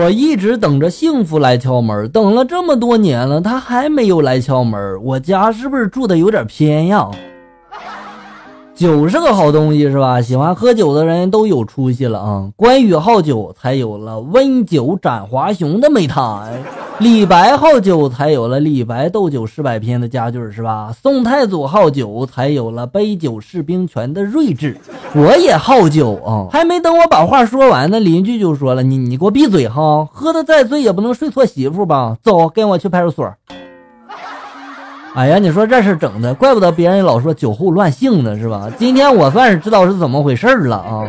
我一直等着幸福来敲门，等了这么多年了，他还没有来敲门，我家是不是住的有点偏呀？酒是个好东西是吧？喜欢喝酒的人都有出息了啊！关羽好酒，才有了温酒斩华雄的美谈；李白好酒，才有了李白斗酒诗百篇的佳句是吧？宋太祖好酒，才有了杯酒释兵权的睿智。我也好酒啊！还没等我把话说完呢，邻居就说了：“你给我闭嘴哈！喝得再醉也不能睡错媳妇吧？走，跟我去派出所。”哎呀，你说这是整的，怪不得别人老说酒后乱性呢，是吧？今天我算是知道是怎么回事了啊。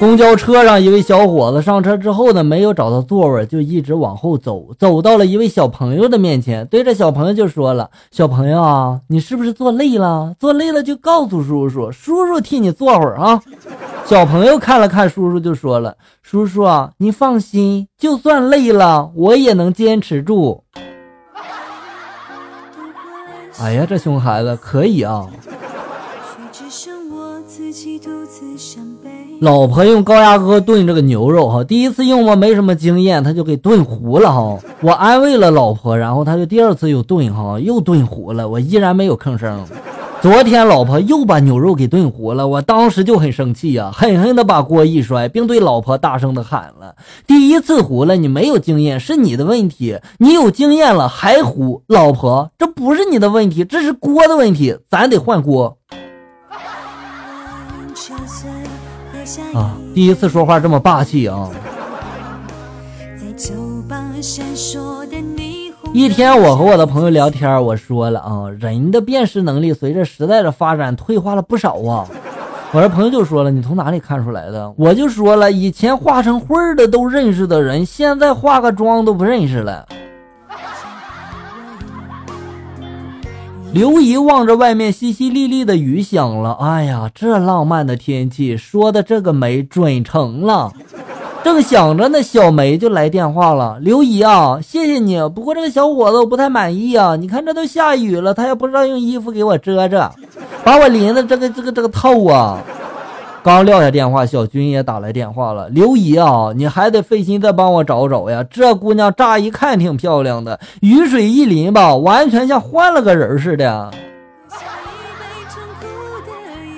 公交车上一位小伙子上车之后呢，没有找到座位，就一直往后走，走到了一位小朋友的面前，对着小朋友就说了：“小朋友啊，你是不是坐累了？坐累了就告诉叔叔，叔叔替你坐会儿啊。”小朋友看了看叔叔就说了：“叔叔啊，你放心，就算累了我也能坚持住。”哎呀，这熊孩子可以啊。老婆用高压锅炖这个牛肉哈，第一次用我没什么经验，他就给炖糊了哈。我安慰了老婆，然后他就第二次又炖哈，又炖糊了，我依然没有吭声。昨天老婆又把牛肉给炖糊了，我当时就很生气啊，狠狠的把锅一摔，并对老婆大声的喊了：“第一次糊了你没有经验是你的问题，你有经验了还糊，老婆这不是你的问题，这是锅的问题，咱得换锅。”啊，第一次说话这么霸气啊。一天我和我的朋友聊天，我说了啊，人的辨识能力随着时代的发展退化了不少啊。我这朋友就说了：“你从哪里看出来的？”我就说了：“以前化成灰儿的都认识的人，现在化个妆都不认识了。”刘姨望着外面淅淅沥沥的雨想了：“哎呀，这浪漫的天气，说的这个美准成了。”正想着呢，小梅就来电话了：“刘姨啊，谢谢你，不过这个小伙子我不太满意啊，你看这都下雨了，他也不知道用衣服给我遮着，把我淋的这个透啊。”刚撂下电话，小军也打来电话了：“刘姨啊，你还得费心再帮我找找呀，这姑娘乍一看挺漂亮的，雨水一淋吧，完全像换了个人似的。”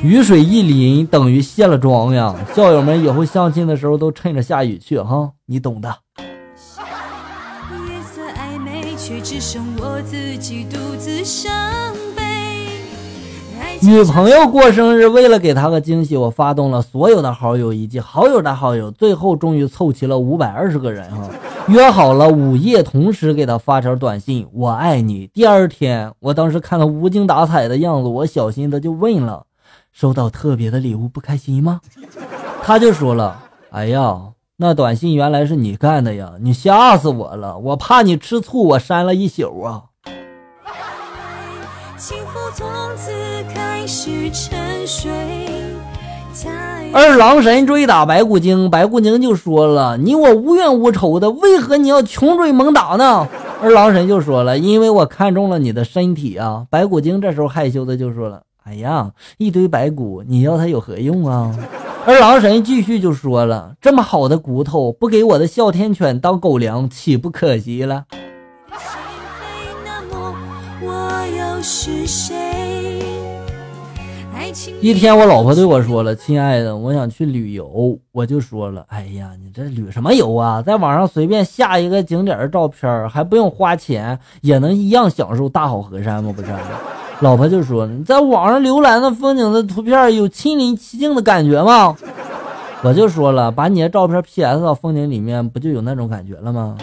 雨水一淋等于卸了妆呀，校友们以后相亲的时候都趁着下雨去哈，你懂的。女朋友过生日，为了给她个惊喜，我发动了所有的好友以及好友的好友，最后终于凑齐了520个人哈，约好了午夜同时给她发条短信：“我爱你。”第二天，我当时看她无精打采的样子，我小心的就问了：“收到特别的礼物不开心吗？”他就说了：“哎呀，那短信原来是你干的呀，你吓死我了，我怕你吃醋我删了一宿啊。”二郎神追打白骨精，白骨精就说了：“你我无怨无仇的，为何你要穷追猛打呢？”二郎神就说了：“因为我看中了你的身体啊。”白骨精这时候害羞的就说了：“哎呀，一堆白骨，你要它有何用啊？”二郎神继续就说了：“这么好的骨头，不给我的哮天犬当狗粮，岂不可惜了？”一天我老婆对我说了：“亲爱的，我想去旅游。”我就说了：“哎呀，你这旅什么游啊？在网上随便下一个景点的照片，还不用花钱，也能一样享受大好河山吗？不是？”老婆就说：“你在网上浏览的风景的图片有亲临其境的感觉吗？”我就说了：“把你的照片 PS 到风景里面，不就有那种感觉了吗？”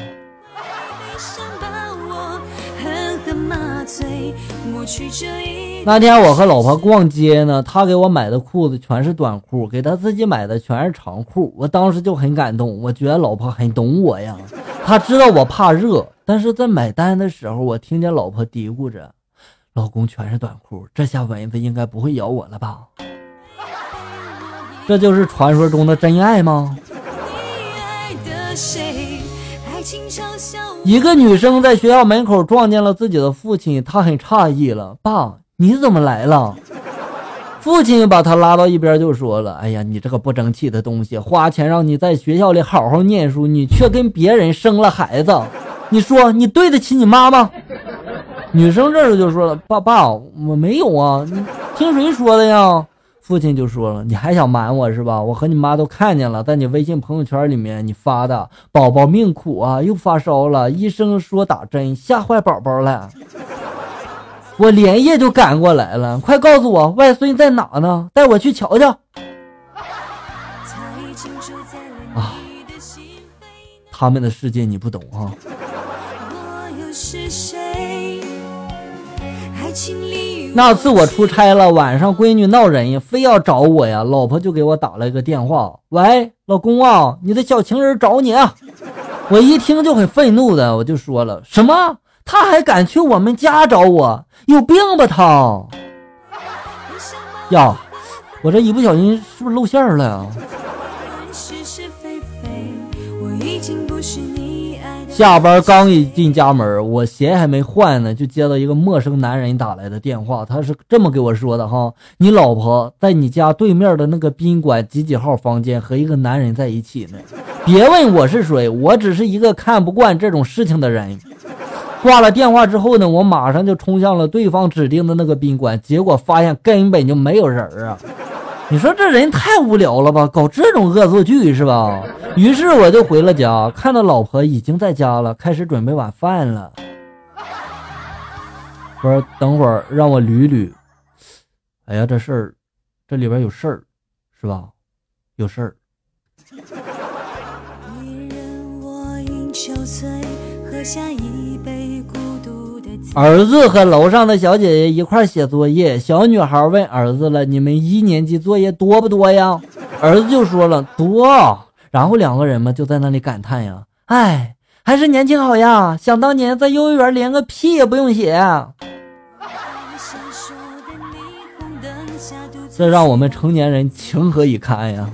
那天我和老婆逛街呢，她给我买的裤子全是短裤，给她自己买的全是长裤，我当时就很感动，我觉得老婆很懂我呀，她知道我怕热。但是在买单的时候，我听见老婆嘀咕着：“老公全是短裤，这下蚊子应该不会咬我了吧？”这就是传说中的真爱吗？一个女生在学校门口撞见了自己的父亲，她很诧异了：“爸，你怎么来了？”父亲把他拉到一边就说了，哎呀，你这个不争气的东西，花钱让你在学校里好好念书，你却跟别人生了孩子，你说你对得起你妈吗？女生这时就说了，爸，我没有啊，你听谁说的呀？父亲就说了，你还想瞒我是吧？我和你妈都看见了，在你微信朋友圈里面你发的，宝宝命苦啊，又发烧了，医生说打针，吓坏宝宝了。我连夜就赶过来了，快告诉我外孙在哪呢？带我去瞧瞧。啊，他们的世界你不懂啊。那次我出差了，晚上闺女闹人，非要找我呀，老婆就给我打了一个电话，喂，老公啊，你的小情人找你啊。我一听就很愤怒的，我就说了，什么？他还敢去我们家找我？有病吧他？呀，我这一不小心是不是露馅了呀？下班刚一进家门，我鞋还没换呢，就接到一个陌生男人打来的电话，他是这么给我说的哈，你老婆在你家对面的那个宾馆几号房间和一个男人在一起呢，别问我是谁，我只是一个看不惯这种事情的人。挂了电话之后呢，我马上就冲向了对方指定的那个宾馆，结果发现根本就没有人啊。你说这人太无聊了吧，搞这种恶作剧是吧？于是我就回了家，看到老婆已经在家了，开始准备晚饭了。我说等会儿让我捋捋，哎呀，这里边有事儿是吧？有事儿。儿子和楼上的小姐姐一块写作业，小女孩问儿子了，你们一年级作业多不多呀？儿子就说了，多。然后两个人嘛就在那里感叹呀，哎，还是年轻好呀，想当年在幼儿园连个屁也不用写。这让我们成年人情何以堪呀。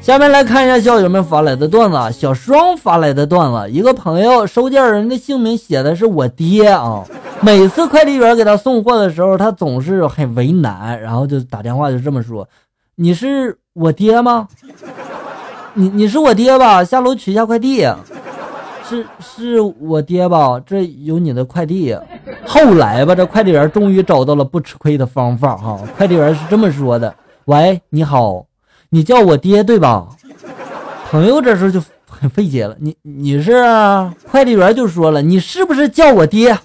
下面来看一下校友们发来的段子。小双发来的段子，一个朋友收件人的姓名写的是我爹啊，每次快递员给他送货的时候他总是很为难，然后就打电话就这么说，你是我爹吗？你是我爹吧？下楼取一下快递。是我爹吧？这有你的快递。后来吧，这快递员终于找到了不吃亏的方法哈。快递员是这么说的：喂，你好，你叫我爹对吧？朋友这时候就很费解了，你是啊？快递员就说了，你是不是叫我爹？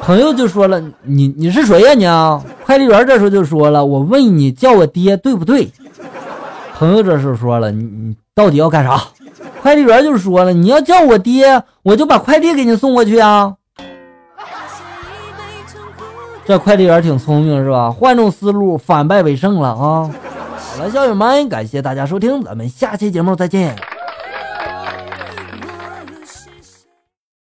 朋友就说了，你是谁呀你啊？快递员这时候就说了，我问你叫我爹对不对？朋友这时候说了，你到底要干啥？快递员就说了，你要叫我爹，我就把快递给你送过去啊。这快递员挺聪明是吧？换种思路，反败为胜了啊。好了，校友们，感谢大家收听，咱们下期节目再见。